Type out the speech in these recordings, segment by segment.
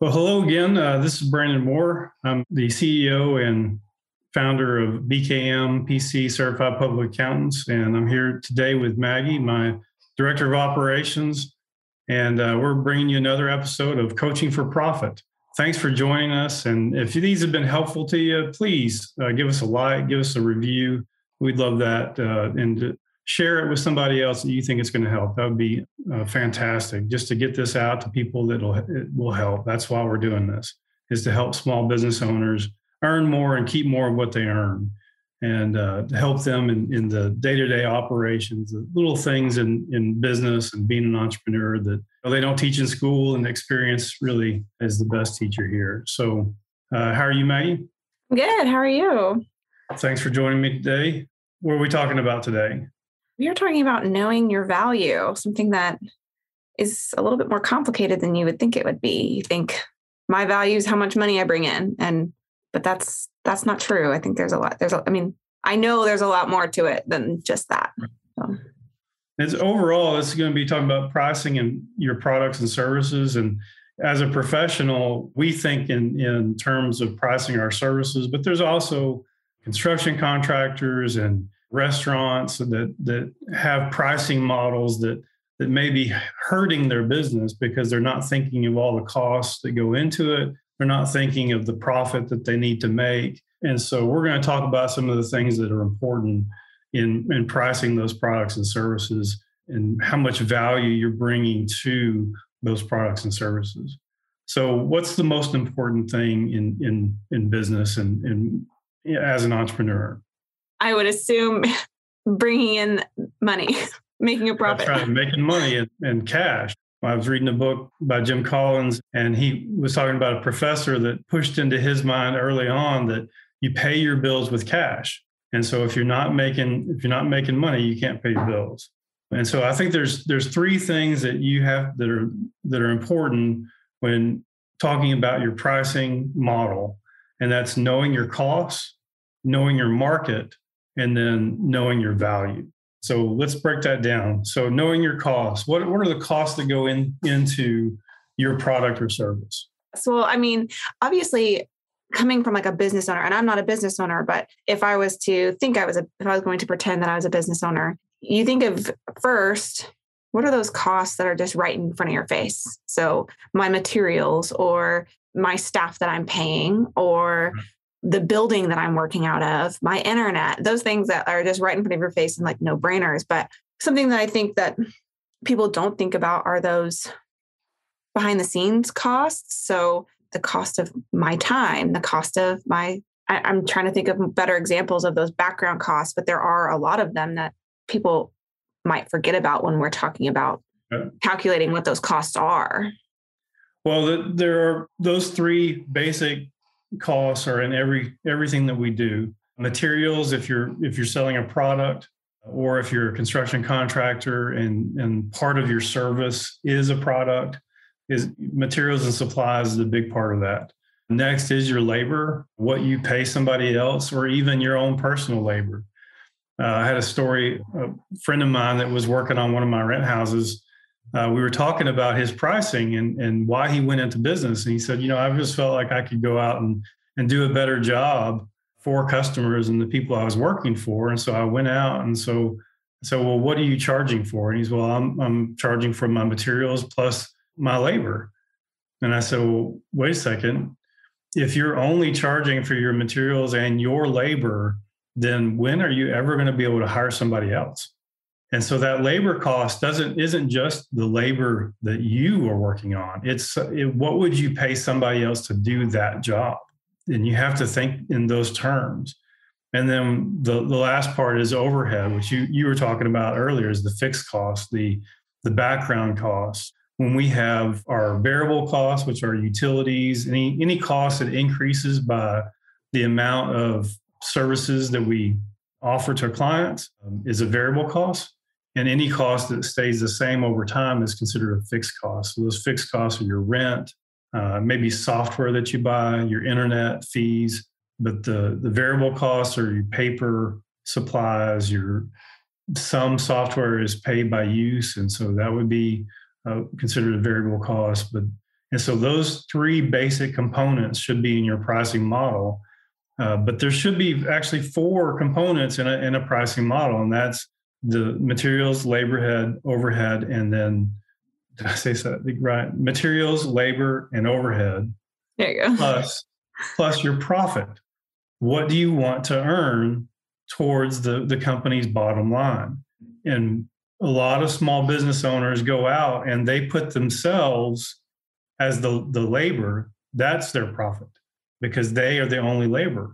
Well, hello again. This is Brandon Moore. I'm the CEO and founder of BKM PC, Certified Public Accountants. And I'm here today with Maggie, my Director of Operations. And we're bringing you another episode of Coaching for Profit. Thanks for joining us. And if these have been helpful to you, please give us a like, give us a review. We'd love that. And share it with somebody else that you think it's going to help. That would be fantastic, just to get this out to people that will help. That's why we're doing this, is to help small business owners earn more and keep more of what they earn, and to help them in the day-to-day operations, the little things in business and being an entrepreneur that they don't teach in school, and experience really is the best teacher here. So how are you, Maggie? Good. How are you? Thanks for joining me today. What are we talking about today? We are talking about knowing your value, something that is a little bit more complicated than you would think it would be. You think my value is how much money I bring in, but that's not true. I think there's a lot. I know there's a lot more to it than just that. So. Overall, it's going to be talking about pricing and your products and services. And as a professional, we think in terms of pricing our services, but there's also construction contractors and restaurants that have pricing models that may be hurting their business because they're not thinking of all the costs that go into it. They're not thinking of the profit that they need to make. And so we're going to talk about some of the things that are important in pricing those products and services, and how much value you're bringing to those products and services. So what's the most important thing in business and as an entrepreneur? I would assume bringing in money, making a profit. That's right, making money and cash. I was reading a book by Jim Collins, and he was talking about a professor that pushed into his mind early on that you pay your bills with cash. And so if you're not making money, you can't pay your bills. And so I think there's three things that you have that are important when talking about your pricing model, and that's knowing your costs, knowing your market, and then knowing your value. So let's break that down. So knowing your costs, what are the costs that go into your product or service? So, obviously coming from like a business owner, and I'm not a business owner, but if I was to think if I was going to pretend that I was a business owner, you think of first, what are those costs that are just right in front of your face? So my materials, or my staff that I'm paying, or the building that I'm working out of, my internet, those things that are just right in front of your face and like no brainers. But something that I think that people don't think about are those behind the scenes costs. So the cost of my time, the cost of I'm trying to think of better examples of those background costs, but there are a lot of them that people might forget about when we're talking about calculating what those costs are. Well, there are those three basic costs are in everything that we do. Materials, if you're selling a product, or if you're a construction contractor and part of your service is a product, is materials and supplies is a big part of that. Next is your labor, what you pay somebody else, or even your own personal labor. I had a story, a friend of mine that was working on one of my rent houses. We were talking about his pricing and why he went into business. And he said, I just felt like I could go out and do a better job for customers and the people I was working for. And so I went out and so, well, what are you charging for? And he's, well, I'm charging for my materials plus my labor. And I said, well, wait a second. If you're only charging for your materials and your labor, then when are you ever going to be able to hire somebody else? And so that labor cost isn't just the labor that you are working on. It's what would you pay somebody else to do that job? And you have to think in those terms. And then the last part is overhead, which you were talking about earlier, is the fixed cost, the background costs. When we have our variable costs, which are utilities, any cost that increases by the amount of services that we offer to clients is a variable cost. And any cost that stays the same over time is considered a fixed cost. So those fixed costs are your rent, maybe software that you buy, your internet fees. But the variable costs are your paper, supplies, some software is paid by use. And so that would be considered a variable cost. But And so those three basic components should be in your pricing model. But there should be actually four components in a pricing model, and that's the materials, labor, overhead, and then did I say something right? Materials, labor, and overhead. There you go. Plus your profit. What do you want to earn towards the company's bottom line? And a lot of small business owners go out and they put themselves as the labor. That's their profit, because they are the only laborer.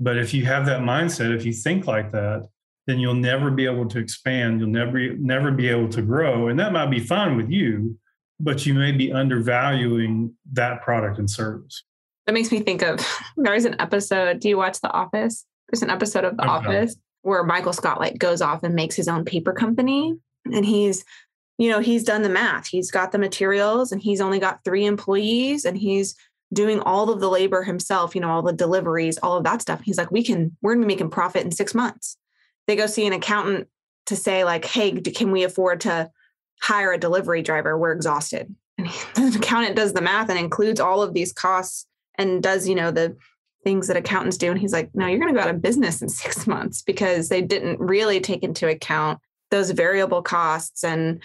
But if you have that mindset, if you think like that, then you'll never be able to expand. You'll never be able to grow. And that might be fine with you, but you may be undervaluing that product and service. That makes me think of, there was an episode, do you watch The Office? There's an episode of The Office where Michael Scott goes off and makes his own paper company. And he's done the math. He's got the materials and he's only got 3 employees and he's doing all of the labor himself, all the deliveries, all of that stuff. He's like, we're going to be making profit in 6 months. They go see an accountant to say hey, can we afford to hire a delivery driver? We're exhausted. And the accountant does the math and includes all of these costs and does, the things that accountants do. And he's like, no, you're going to go out of business in 6 months because they didn't really take into account those variable costs. And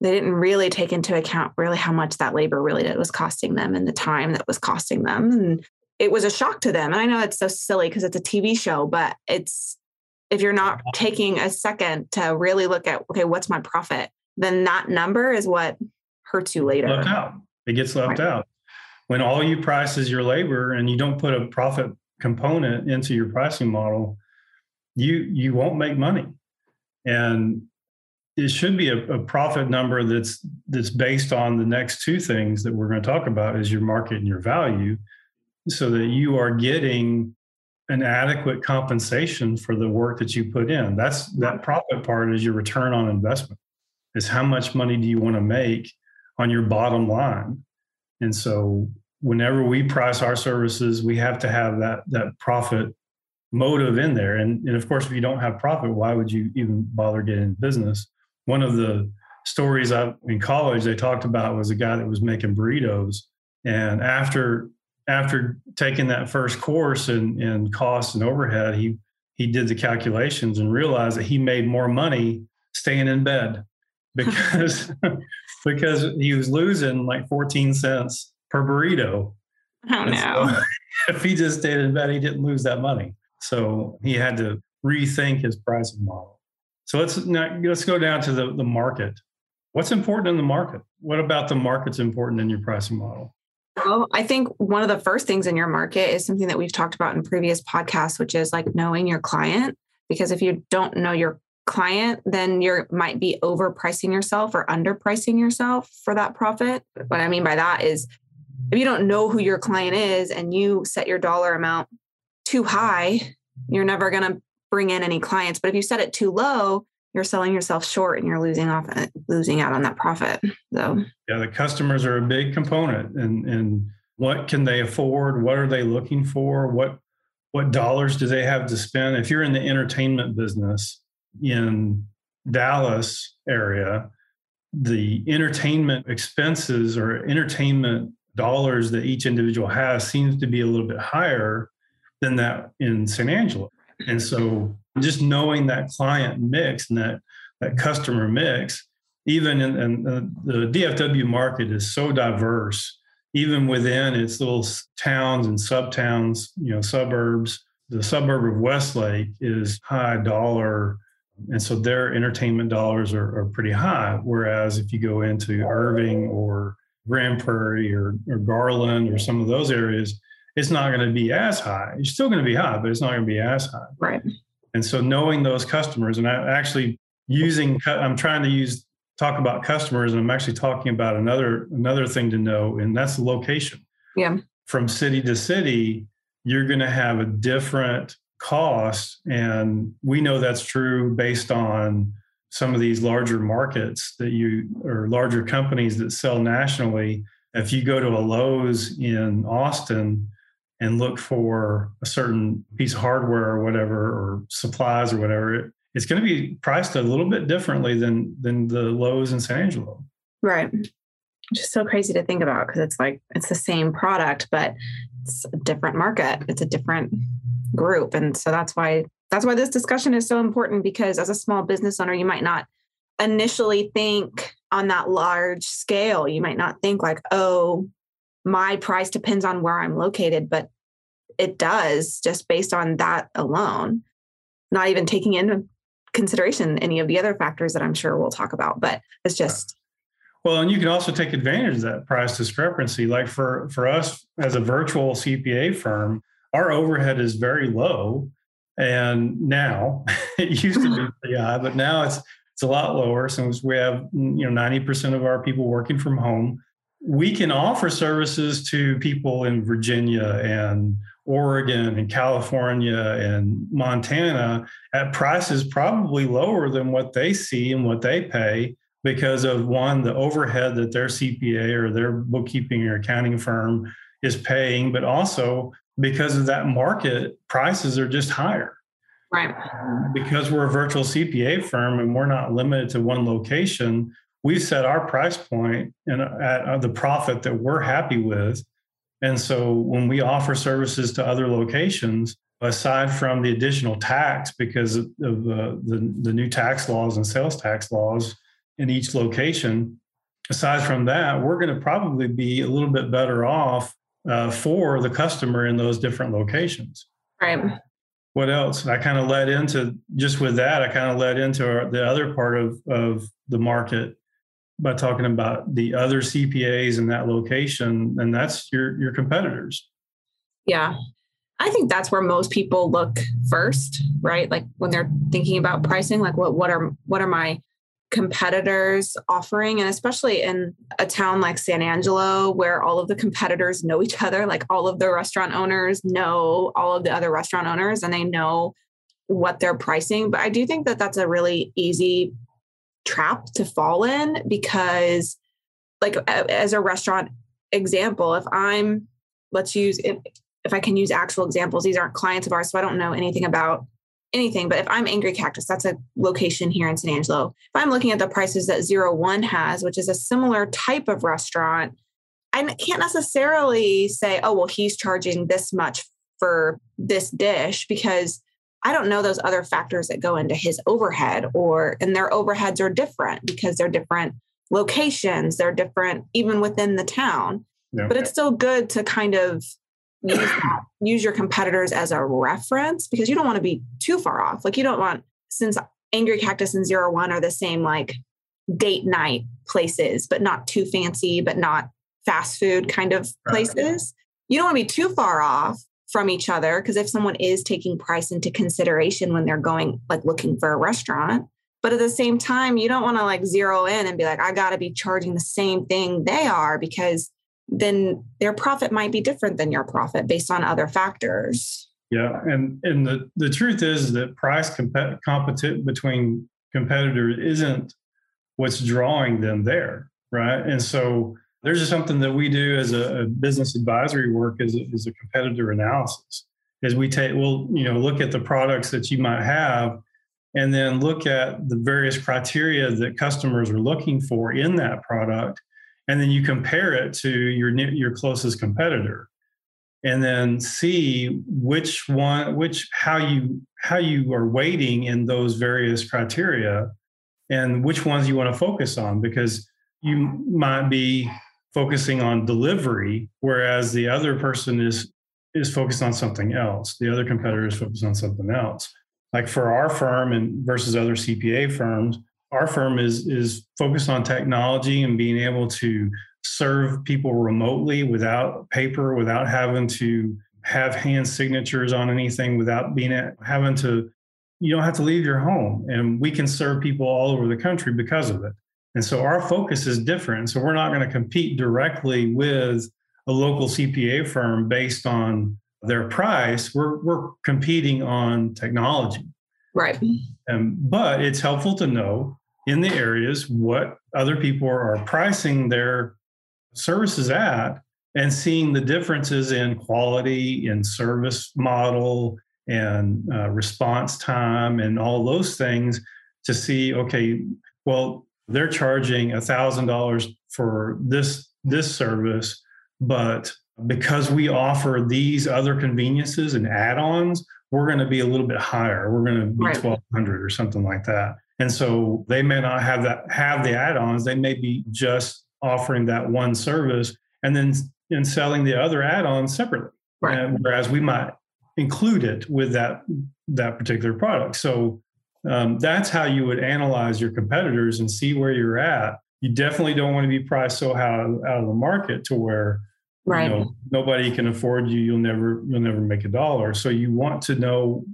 they didn't really take into account really how much that labor was costing them and the time that was costing them. And it was a shock to them. And I know it's so silly because it's a TV show, but if you're not taking a second to really look at, okay, what's my profit? Then that number is what hurts you later. Left out. It gets left out. When all you price is your labor and you don't put a profit component into your pricing model, you won't make money. And it should be a profit number that's based on the next two things that we're going to talk about, is your market and your value, so that you are getting an adequate compensation for the work that you put in. That profit part is your return on investment. Is how much money do you want to make on your bottom line? And so whenever we price our services, we have to have that profit motive in there. And of course, if you don't have profit, why would you even bother getting in business? One of the stories in college they talked about was a guy that was making burritos. And after taking that first course in cost and overhead, he did the calculations and realized that he made more money staying in bed because he was losing 14 cents per burrito. Oh, no. So if he just stayed in bed, he didn't lose that money. So he had to rethink his pricing model. So let's go down to the market. What's important in the market? What about the market's important in your pricing model? Well, I think one of the first things in your market is something that we've talked about in previous podcasts, which is knowing your client. Because if you don't know your client, then you might be overpricing yourself or underpricing yourself for that profit. What I mean by that is, if you don't know who your client is and you set your dollar amount too high, you're never going to bring in any clients. But if you set it too low, you're selling yourself short and you're losing out on that profit. So yeah, the customers are a big component, and what can they afford? What are they looking for? What dollars do they have to spend? If you're in the entertainment business in Dallas area, the entertainment expenses or entertainment dollars that each individual has seems to be a little bit higher than that in San Angelo. And so just knowing that client mix and that customer mix, even in the DFW market is so diverse, even within its little towns and subtowns, suburbs. The suburb of Westlake is high dollar. And so their entertainment dollars are pretty high. Whereas if you go into Irving or Grand Prairie or Garland or some of those areas, it's not going to be as high. It's still going to be high, but it's not going to be as high. Right. And so knowing those customers, and talk about customers, and I'm actually talking about another thing to know, and that's the location. Yeah. From city to city, you're going to have a different cost. And we know that's true based on some of these larger markets or larger companies that sell nationally. If you go to a Lowe's in Austin and look for a certain piece of hardware or whatever, or supplies or whatever, it's going to be priced a little bit differently than the Lowe's in San Angelo. Right. just so crazy to think about, because it's like, it's the same product, but it's a different market. It's a different group. And so that's why this discussion is so important, because as a small business owner, you might not initially think on that large scale. You might not think like, oh, my price depends on where I'm located, but it does, just based on that alone, not even taking into consideration any of the other factors that I'm sure we'll talk about, but it's just. Well, and you can also take advantage of that price discrepancy. Like for us as a virtual CPA firm, our overhead is very low. And now it used to be pretty high, but now it's a lot lower, since we have 90% of our people working from home. We can offer services to people in Virginia and Oregon and California and Montana at prices probably lower than what they see and what they pay, because of one, the overhead that their CPA or their bookkeeping or accounting firm is paying, but also because of that market, prices are just higher. Right. Because we're a virtual CPA firm and we're not limited to one location, we've set our price point and at the profit that we're happy with. And so when we offer services to other locations, aside from the additional tax because of the new tax laws and sales tax laws in each location, aside from that, we're going to probably be a little bit better off for the customer in those different locations. Right. What else? I kind of led into the other part of the market by talking about the other CPAs in that location, and that's your competitors. Yeah. I think that's where most people look first, right? Like when they're thinking about pricing, like what are my competitors offering? And especially in a town like San Angelo, where all of the competitors know each other, like all of the restaurant owners know all of the other restaurant owners and they know what they're pricing. But I do think that that's a really easy trap to fall in, because like as a restaurant example, if I can use actual examples, these aren't clients of ours, so I don't know anything about anything. But if I'm Angry Cactus, that's a location here in San Angelo. If I'm looking at the prices that 01 has, which is a similar type of restaurant, I can't necessarily say, oh, well, he's charging this much for this dish, because I don't know those other factors that go into his overhead, and their overheads are different because they're different locations. They're different even within the town, yeah. But it's still good to kind of use your competitors as a reference, because you don't want to be too far off. Like since Angry Cactus and 01 are the same, like date night places, but not too fancy, but not fast food kind of places. You don't want to be too far off from each other, because if someone is taking price into consideration when they're going, like looking for a restaurant, but at the same time, you don't want to like zero in and be like, I got to be charging the same thing they are, because then their profit might be different than your profit based on other factors. Yeah. And the truth is that price competition between competitors isn't what's drawing them there. Right. And so there's just something that we do as a business advisory work is a competitor analysis. Is we'll look at the products that you might have and then look at the various criteria that customers are looking for in that product. And then you compare it to your closest competitor, and then see how you are weighting in those various criteria and which ones you want to focus on, because you might be focusing on delivery, whereas the other person is focused on something else. The other competitor is focused on something else. Like for our firm and versus other CPA firms, our firm is focused on technology and being able to serve people remotely without paper, without having to have hand signatures on anything, you don't have to leave your home. And we can serve people all over the country because of it. And so our focus is different. So we're not going to compete directly with a local CPA firm based on their price. We're competing on technology. Right. But it's helpful to know in the areas what other people are pricing their services at, and seeing the differences in quality, in service model, and response time, and all those things to see, okay, well, they're charging $1,000 for this service, but because we offer these other conveniences and add-ons, we're going to be a little bit higher. We're going to be $1,200 or something like that. And so they may not have the add-ons. They may be just offering that one service and then selling the other add-ons separately. Right. Whereas we might include it with that particular product. So that's how you would analyze your competitors and see where you're at. You definitely don't want to be priced so out of the market to where right. Nobody can afford you. You'll never make a dollar. So you want to know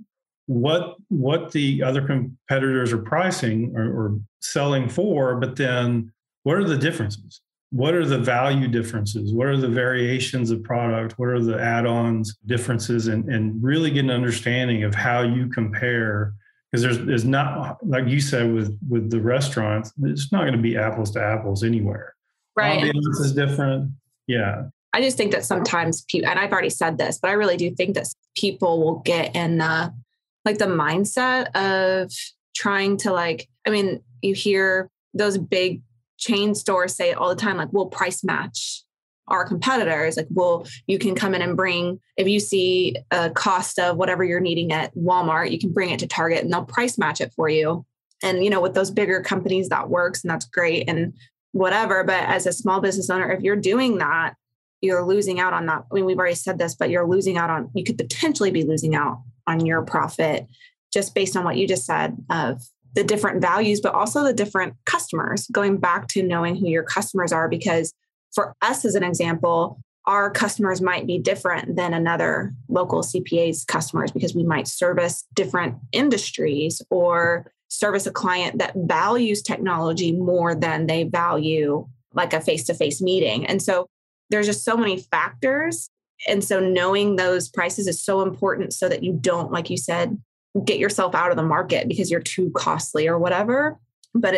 what the other competitors are pricing or selling for, but then what are the differences? What are the value differences? What are the variations of product? What are the add-ons differences? And really get an understanding of how you compare, because there's not, like you said, with the restaurants, it's not going to be apples to apples anywhere. Right. Ambiance is different. Yeah. I just think that sometimes people, and I've already said this, but I really do think that people will get in the mindset of trying to you hear those big chain stores say it all the time, we'll price match our competitors. You can come in and bring, if you see a cost of whatever you're needing at Walmart, you can bring it to Target and they'll price match it for you. And, with those bigger companies that works and that's great and whatever. But as a small business owner, if you're doing that, you're losing out on that. I mean, we've already said this, but you could potentially be losing out on your profit just based on what you just said of the different values, but also the different customers, going back to knowing who your customers are, because for us, as an example, our customers might be different than another local CPA's customers because we might service different industries or service a client that values technology more than they value a face-to-face meeting. And so there's just so many factors. And so knowing those prices is so important so that you don't, like you said, get yourself out of the market because you're too costly or whatever. But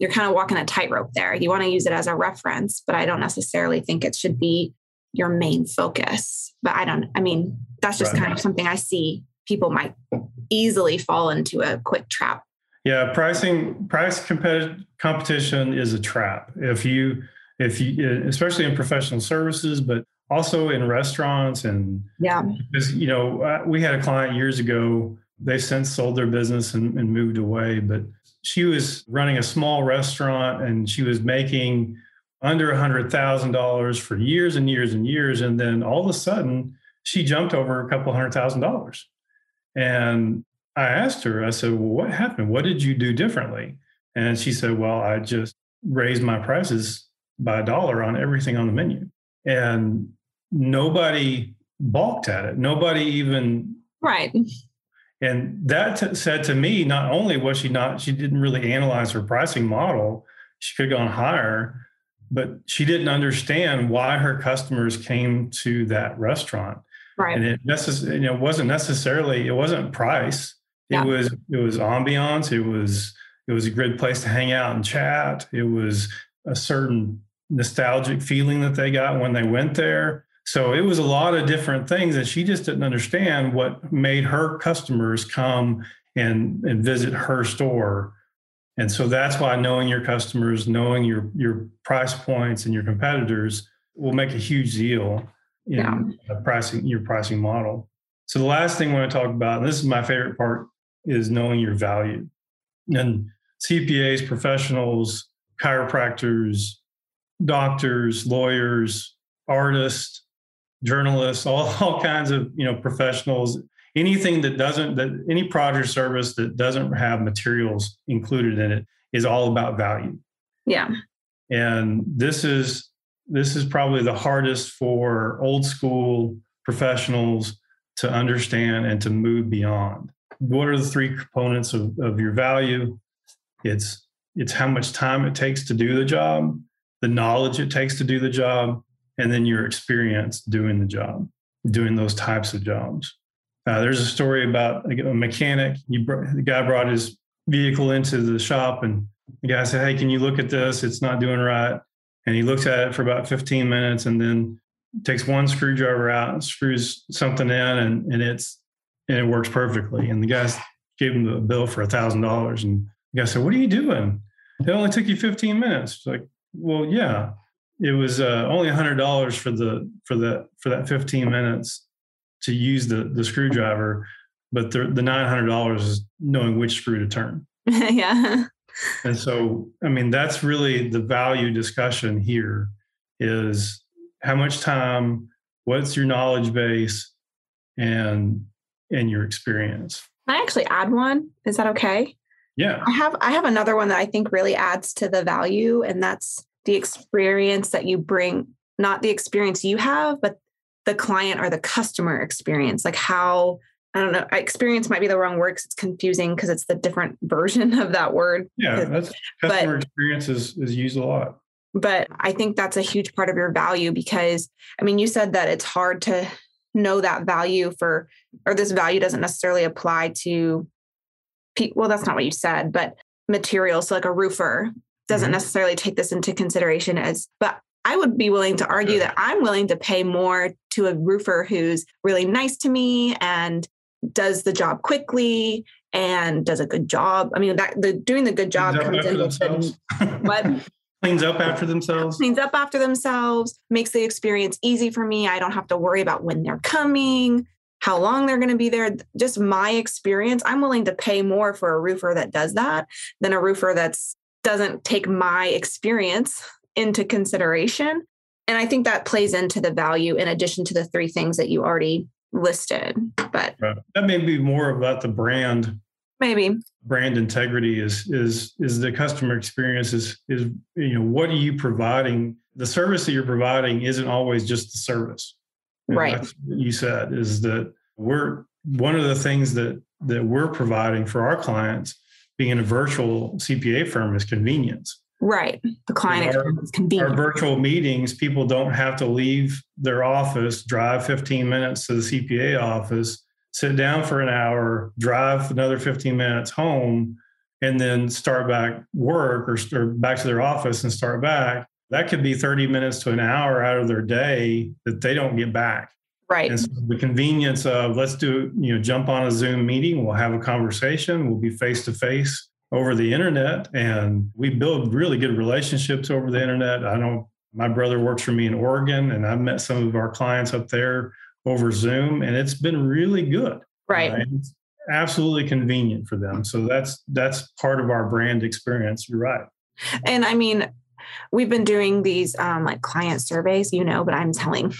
you're kind of walking a tightrope there. You want to use it as a reference, but I don't necessarily think it should be your main focus. But that's just kind of something I see people might easily fall into a quick trap. Yeah. Competition is a trap. If you, especially in professional services, but also in restaurants we had a client years ago. They've since sold their business and moved away, but she was running a small restaurant and she was making under $100,000 for years and years and years. And then all of a sudden she jumped over $200,000. And I asked her, I said, well, what happened? What did you do differently? And she said, well, I just raised my prices by $1 on everything on the menu. And nobody balked at it. Nobody even. Right. And that said to me, not only was she didn't really analyze her pricing model. She could have gone higher, but she didn't understand why her customers came to that restaurant. Right. And it wasn't price. Yeah. It was ambiance. It was a great place to hang out and chat. It was a certain nostalgic feeling that they got when they went there. So it was a lot of different things that she just didn't understand what made her customers come and visit her store. And so that's why knowing your customers, knowing your price points and your competitors will make a huge deal in your pricing model. So the last thing I want to talk about, and this is my favorite part, is knowing your value. And CPAs, professionals, chiropractors, doctors, lawyers, artists, journalists, all kinds of professionals, anything that any product or service that doesn't have materials included in it is all about value. Yeah. And this is probably the hardest for old school professionals to understand and to move beyond. What are the three components of your value? It's how much time it takes to do the job, the knowledge it takes to do the job, and then your experience doing the job, doing those types of jobs. There's a story about a mechanic. The guy brought his vehicle into the shop and the guy said, hey, can you look at this? It's not doing right. And he looks at it for about 15 minutes and then takes one screwdriver out and screws something in and it works perfectly. And the guy gave him a bill for $1,000. And the guy said, what are you doing? It only took you 15 minutes. It's like, well, yeah, it was only $100 for that 15 minutes to use the screwdriver, but the $900 is knowing which screw to turn. Yeah. And so, I mean, that's really the value discussion here is how much time, what's your knowledge base, and your experience. Can I actually add one? Is that okay? Yeah. I have another one that I think really adds to the value, and that's the experience that you bring, not the experience you have, but the client or the customer experience. Like how, I don't know, experience might be the wrong word because it's confusing because it's the different version of that word. Yeah, that's customer experience is used a lot. But I think that's a huge part of your value because, I mean, you said that it's hard to know that value for, or this value doesn't necessarily apply to, well, that's not what you said, but materials. So like a roofer doesn't necessarily take this into consideration as, but I would be willing to argue that I'm willing to pay more to a roofer who's really nice to me and does the job quickly and does a good job. I mean, doing the good job comes in with what? Cleans up after themselves. Cleans up after themselves, makes the experience easy for me. I don't have to worry about when they're coming, how long they're going to be there. Just my experience. I'm willing to pay more for a roofer that does that than a roofer that doesn't take my experience into consideration. And I think that plays into the value in addition to the three things that you already listed. But that may be more about the brand. Maybe brand integrity is the customer experience is, you know, what are you providing? The service that you're providing isn't always just the service. You know, right. That's what you said is that we're one of the things that we're providing for our clients being a virtual CPA firm is convenience. Right. The client is convenient. Our virtual meetings, people don't have to leave their office, drive 15 minutes to the CPA office, sit down for an hour, drive another 15 minutes home, and then start back work or back to their office and start back. That could be 30 minutes to an hour out of their day that they don't get back. Right. And so the convenience of let's do, you know, jump on a Zoom meeting. We'll have a conversation. We'll be face to face over the internet. And we build really good relationships over the internet. I know my brother works for me in Oregon, and I've met some of our clients up there over Zoom, and it's been really good. Right. It's absolutely convenient for them. So that's part of our brand experience. You're right. And I mean, we've been doing these like client surveys, you know, but I'm telling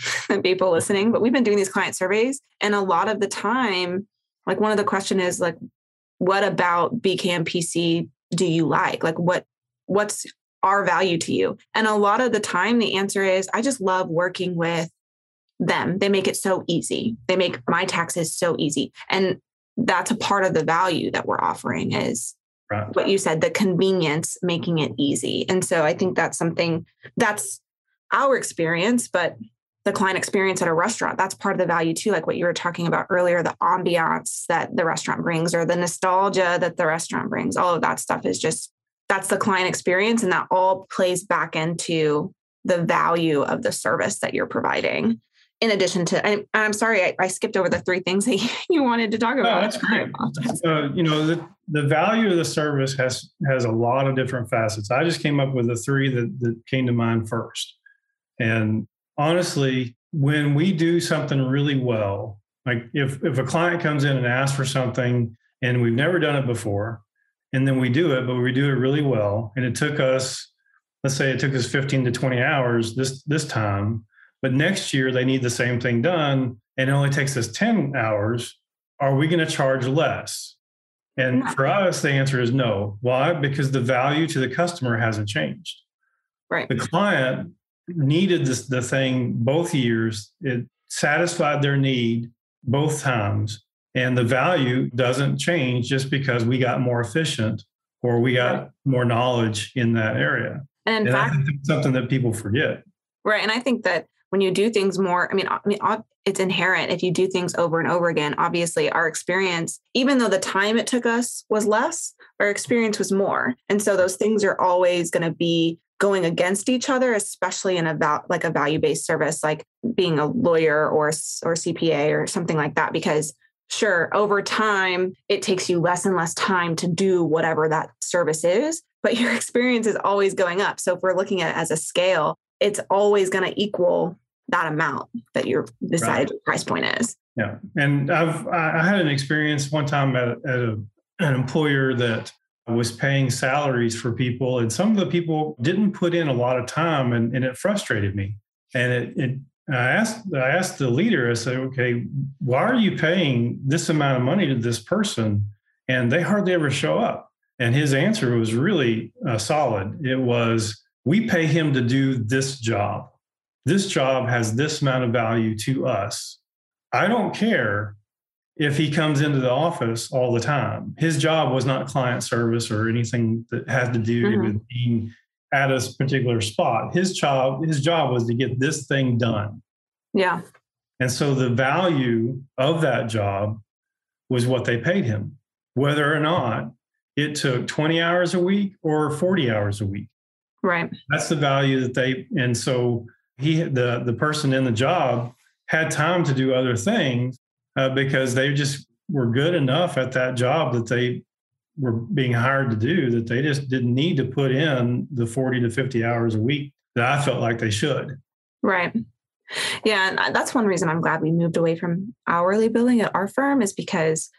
people listening, but we've been doing these client surveys. And a lot of the time, like one of the question is like, what about BKM PC do you like? Like what's our value to you? And a lot of the time the answer is, I just love working with them. They make it so easy. They make my taxes so easy. And that's a part of the value that we're offering is right. What you said, the convenience, making it easy. And so I think that's something that's our experience, but the client experience at a restaurant, that's part of the value too. Like what you were talking about earlier, the ambiance that the restaurant brings or the nostalgia that the restaurant brings, all of that stuff is just, that's the client experience. And that all plays back into the value of the service that you're providing. In addition to, and I'm sorry, I skipped over the three things that you wanted to talk about. No, that's great. You know, the value of the service has a lot of different facets. I just came up with the three that came to mind first. And honestly, when we do something really well, like if a client comes in and asks for something and we've never done it before, and then we do it, but we do it really well. And it took us, let's say it took us 15 to 20 hours this time. But next year they need the same thing done and it only takes us 10 hours. Are we going to charge less? And for us, the answer is no. Why? Because the value to the customer hasn't changed. Right. The client needed the thing both years. It satisfied their need both times. And the value doesn't change just because we got more efficient or we got more knowledge in that area. And in fact, I think that's something that people forget. Right. And I think that when you do things more, I mean, it's inherent. If you do things over and over again, obviously our experience, even though the time it took us was less, our experience was more. And so those things are always going to be going against each other, especially in like a value-based service, like being a lawyer or CPA or something like that, because sure, over time, it takes you less and less time to do whatever that service is. but your experience is always going up. So if we're looking at it as a scale, it's always going to equal that amount that your decided price point is. Yeah. And I had an experience one time at an employer that was paying salaries for people, and some of the people didn't put in a lot of time, and it frustrated me. And I asked the leader, I said, okay, why are you paying this amount of money to this person? And they hardly ever show up. And his answer was really solid. It was, we pay him to do this job. This job has this amount of value to us. I don't care if he comes into the office all the time. His job was not client service or anything that had to do with being at a particular spot. His job was to get this thing done. Yeah. And so the value of that job was what they paid him, whether or not it took 20 hours a week or 40 hours a week. Right. That's the value that they, and so the person in the job had time to do other things because they just were good enough at that job that they were being hired to do, that they just didn't need to put in the 40 to 50 hours a week that I felt like they should. Right. Yeah. And that's one reason I'm glad we moved away from hourly billing at our firm, is because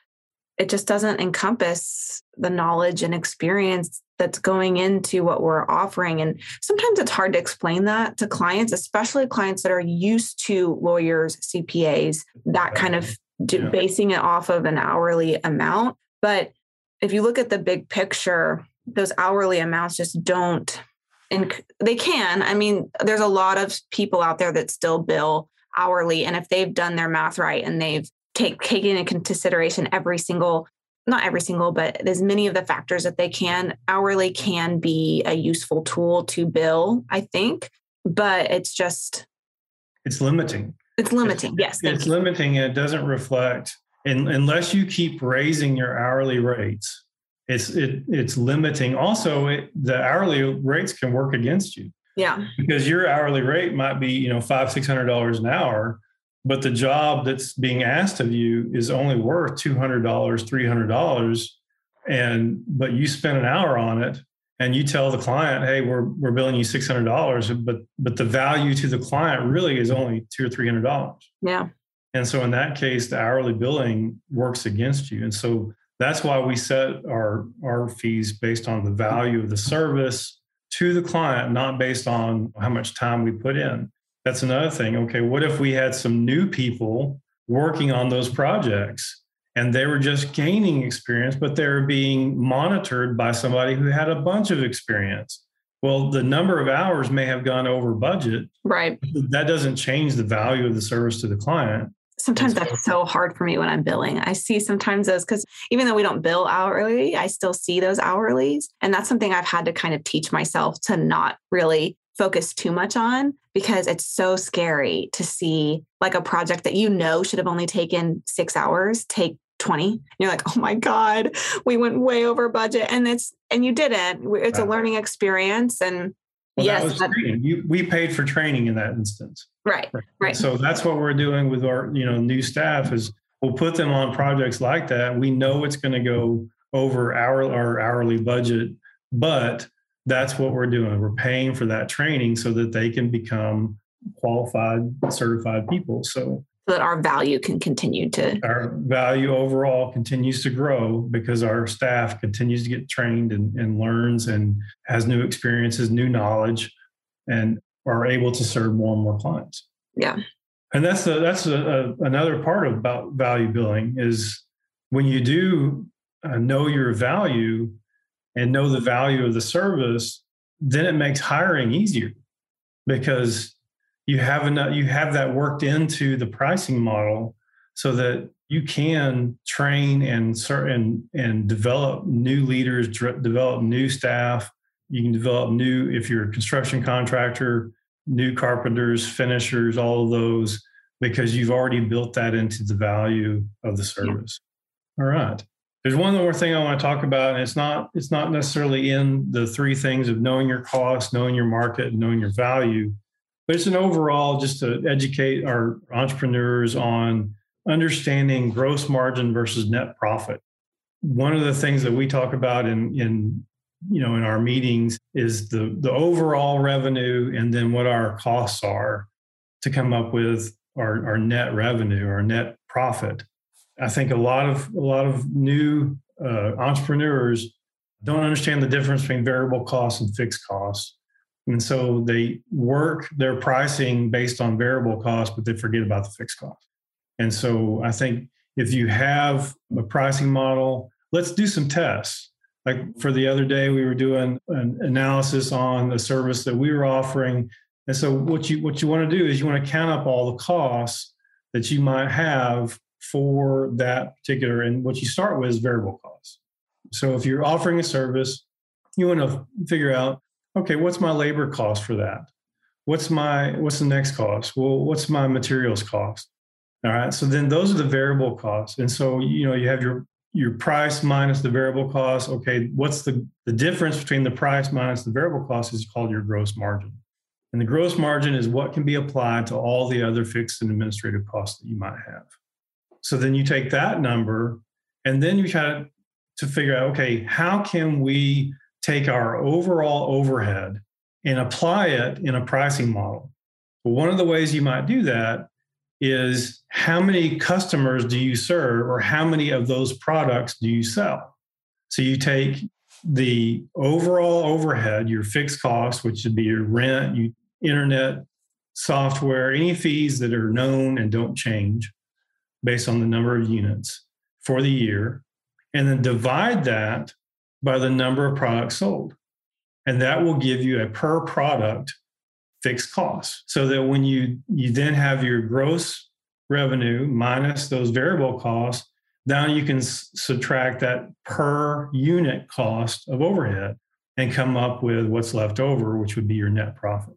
it just doesn't encompass the knowledge and experience that's going into what we're offering. And sometimes it's hard to explain that to clients, especially clients that are used to lawyers, CPAs, that kind of basing it off of an hourly amount. But if you look at the big picture, those hourly amounts just don't, and they can, I mean, there's a lot of people out there that still bill hourly. And if they've done their math right and they've taken into consideration not every single, but as many of the factors that they can, hourly can be a useful tool to bill, I think, but it's limiting. It's limiting. It's limiting, and it doesn't reflect, and unless you keep raising your hourly rates, it's limiting. Also, the hourly rates can work against you. Yeah. Because your hourly rate might be, $500-$600 an hour, but the job that's being asked of you is only worth $200, $300, but you spend an hour on it, and you tell the client, "Hey, we're billing you $600," but the value to the client really is only $200 or $300. Yeah. And so in that case, the hourly billing works against you, and so that's why we set our fees based on the value of the service to the client, not based on how much time we put in. That's another thing. Okay, what if we had some new people working on those projects and they were just gaining experience, but they were being monitored by somebody who had a bunch of experience? Well, the number of hours may have gone over budget. Right. That doesn't change the value of the service to the client. Sometimes that's so hard for me when I'm billing. I see sometimes those, because even though we don't bill hourly, I still see those hourlies. And that's something I've had to kind of teach myself to not really focus too much on, because it's so scary to see like a project that should have only taken 6 hours take 20. And you're like, oh my God, we went way over budget, and you didn't. It's a learning experience, and we paid for training in that instance. Right. So that's what we're doing with our new staff is we'll put them on projects like that. We know it's going to go over our hourly budget, but that's what we're doing. We're paying for that training so that they can become qualified, certified people. So that our value can continue to... Our value overall continues to grow because our staff continues to get trained and learns and has new experiences, new knowledge, and are able to serve more and more clients. Yeah. And that's another part about value billing is when you do know your value and know the value of the service, then it makes hiring easier because you have that worked into the pricing model so that you can train and develop new leaders, develop new staff. You can develop if you're a construction contractor, new carpenters, finishers, all of those, because you've already built that into the value of the service. All right. There's one more thing I want to talk about, and it's not necessarily in the three things of knowing your cost, knowing your market, and knowing your value, but it's an overall just to educate our entrepreneurs on understanding gross margin versus net profit. One of the things that we talk about in you know, in our meetings is the overall revenue and then what our costs are to come up with our net revenue, our net profit. I think a lot of new entrepreneurs don't understand the difference between variable costs and fixed costs. And so they work their pricing based on variable costs, but they forget about the fixed costs. And so I think if you have a pricing model, let's do some tests. Like for the other day, we were doing an analysis on the service that we were offering. And so what you want to do is you want to count up all the costs that you might have for that particular. And what you start with is variable costs. So if you're offering a service, you want to figure out, okay, what's my labor cost for that? What's the next cost? Well, what's my materials cost? All right. So then those are the variable costs. And so, you know, you have your price minus the variable cost. Okay. What's the difference between the price minus the variable cost is called your gross margin. And the gross margin is what can be applied to all the other fixed and administrative costs that you might have. So then you take that number and then you try to figure out, okay, how can we take our overall overhead and apply it in a pricing model? Well, one of the ways you might do that is how many customers do you serve or how many of those products do you sell? So you take the overall overhead, your fixed costs, which would be your rent, your internet, software, any fees that are known and don't change based on the number of units for the year, and then divide that by the number of products sold. And that will give you a per product fixed cost. So that when you then have your gross revenue minus those variable costs, now you can subtract that per unit cost of overhead and come up with what's left over, which would be your net profit.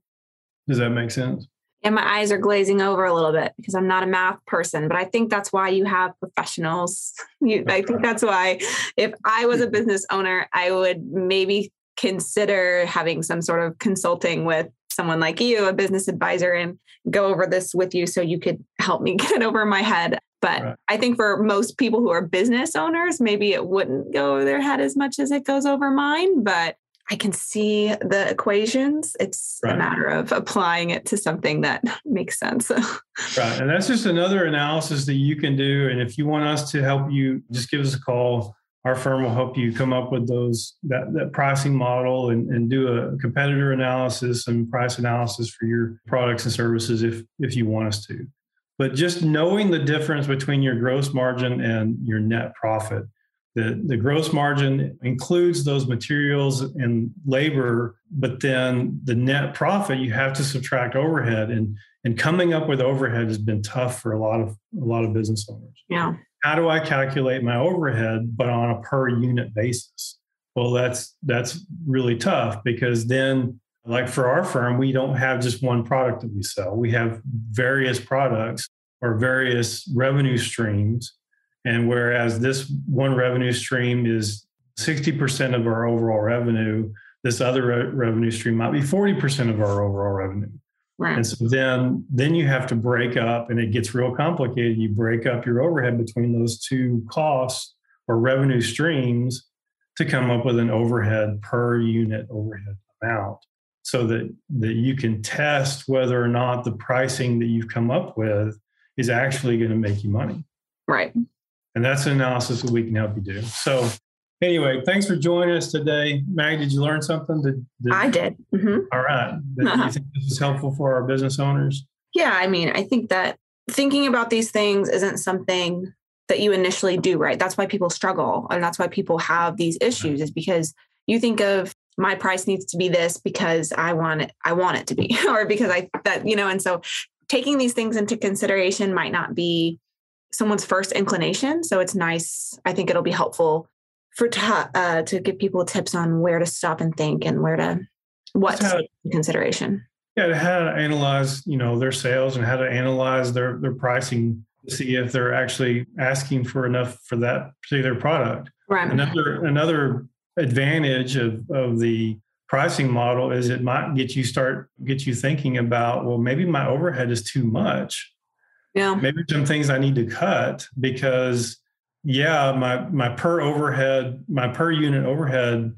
Does that make sense? And my eyes are glazing over a little bit because I'm not a math person, but I think that's why you have professionals. I think that's why if I was a business owner, I would maybe consider having some sort of consulting with someone like you, a business advisor, and go over this with you so you could help me get it over my head. But right. I think for most people who are business owners, maybe it wouldn't go over their head as much as it goes over mine, but I can see the equations. It's right. A matter of applying it to something that makes sense. Right. And that's just another analysis that you can do. And if you want us to help you, just give us a call. Our firm will help you come up with that pricing model and do a competitor analysis and price analysis for your products and services if you want us to. But just knowing the difference between your gross margin and your net profit. The gross margin includes those materials and labor, but then the net profit, you have to subtract overhead. And coming up with overhead has been tough for a lot of business owners. Yeah. How do I calculate my overhead, but on a per unit basis? Well, that's really tough because then, like for our firm, we don't have just one product that we sell. We have various products or various revenue streams. And whereas this one revenue stream is 60% of our overall revenue, this other revenue stream might be 40% of our overall revenue. Right. And so then you have to break up, and it gets real complicated. You break up your overhead between those two costs or revenue streams to come up with an overhead per unit overhead amount so that you can test whether or not the pricing that you've come up with is actually going to make you money. Right. And that's an analysis that we can help you do. So anyway, thanks for joining us today. Maggie, did you learn something? I did. Mm-hmm. All right. Do you think this is helpful for our business owners? Yeah. I mean, I think that thinking about these things isn't something that you initially do, right? That's why people struggle. And that's why people have these issues is because you think of my price needs to be this because I want it to be, or because and so taking these things into consideration might not be someone's first inclination. So it's nice. I think it'll be helpful to give people tips on where to stop and think and what's consideration. Yeah, how to analyze, their sales and how to analyze their pricing to see if they're actually asking for enough for that particular product. Right. Another advantage of the pricing model is it might get you thinking about, well, maybe my overhead is too much. Yeah. Maybe some things I need to cut because my per unit overhead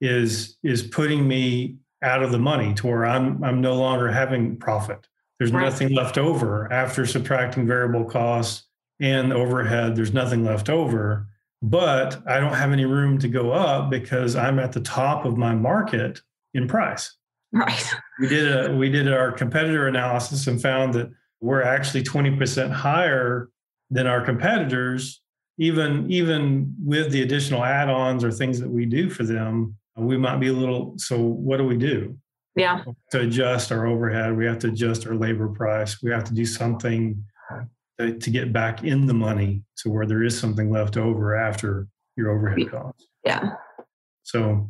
is putting me out of the money to where I'm no longer having profit. There's nothing left over after subtracting variable costs and overhead. There's nothing left over, but I don't have any room to go up because I'm at the top of my market in price. Right. We did our competitor analysis and found that we're actually 20% higher than our competitors, even with the additional add-ons or things that we do for them. We might be a little, so what do we do? Yeah. To adjust our overhead, we have to adjust our labor price. We have to do something to get back in the money to where there is something left over after your overhead costs. Yeah. So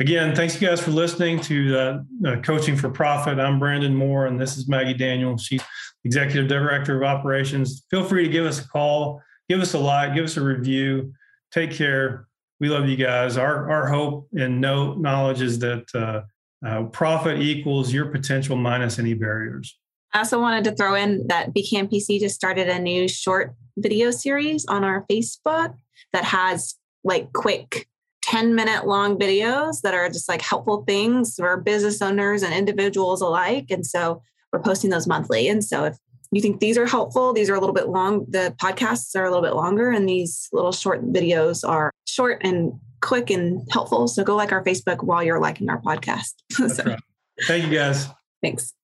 again, thanks you guys for listening to Coaching for Profit. I'm Brandon Moore, and this is Maggie Daniel. She's Executive Director of Operations. Feel free to give us a call, give us a like, give us a review. Take care. We love you guys. Our hope and knowledge is that profit equals your potential minus any barriers. I also wanted to throw in that BKM PC just started a new short video series on our Facebook that has like quick 10-minute long videos that are just like helpful things for business owners and individuals alike. And so we're posting those monthly. And so if you think these are helpful, these are a little bit long. The podcasts are a little bit longer, and these little short videos are short and quick and helpful. So go like our Facebook while you're liking our podcast. That's right. Thank you guys. Thanks.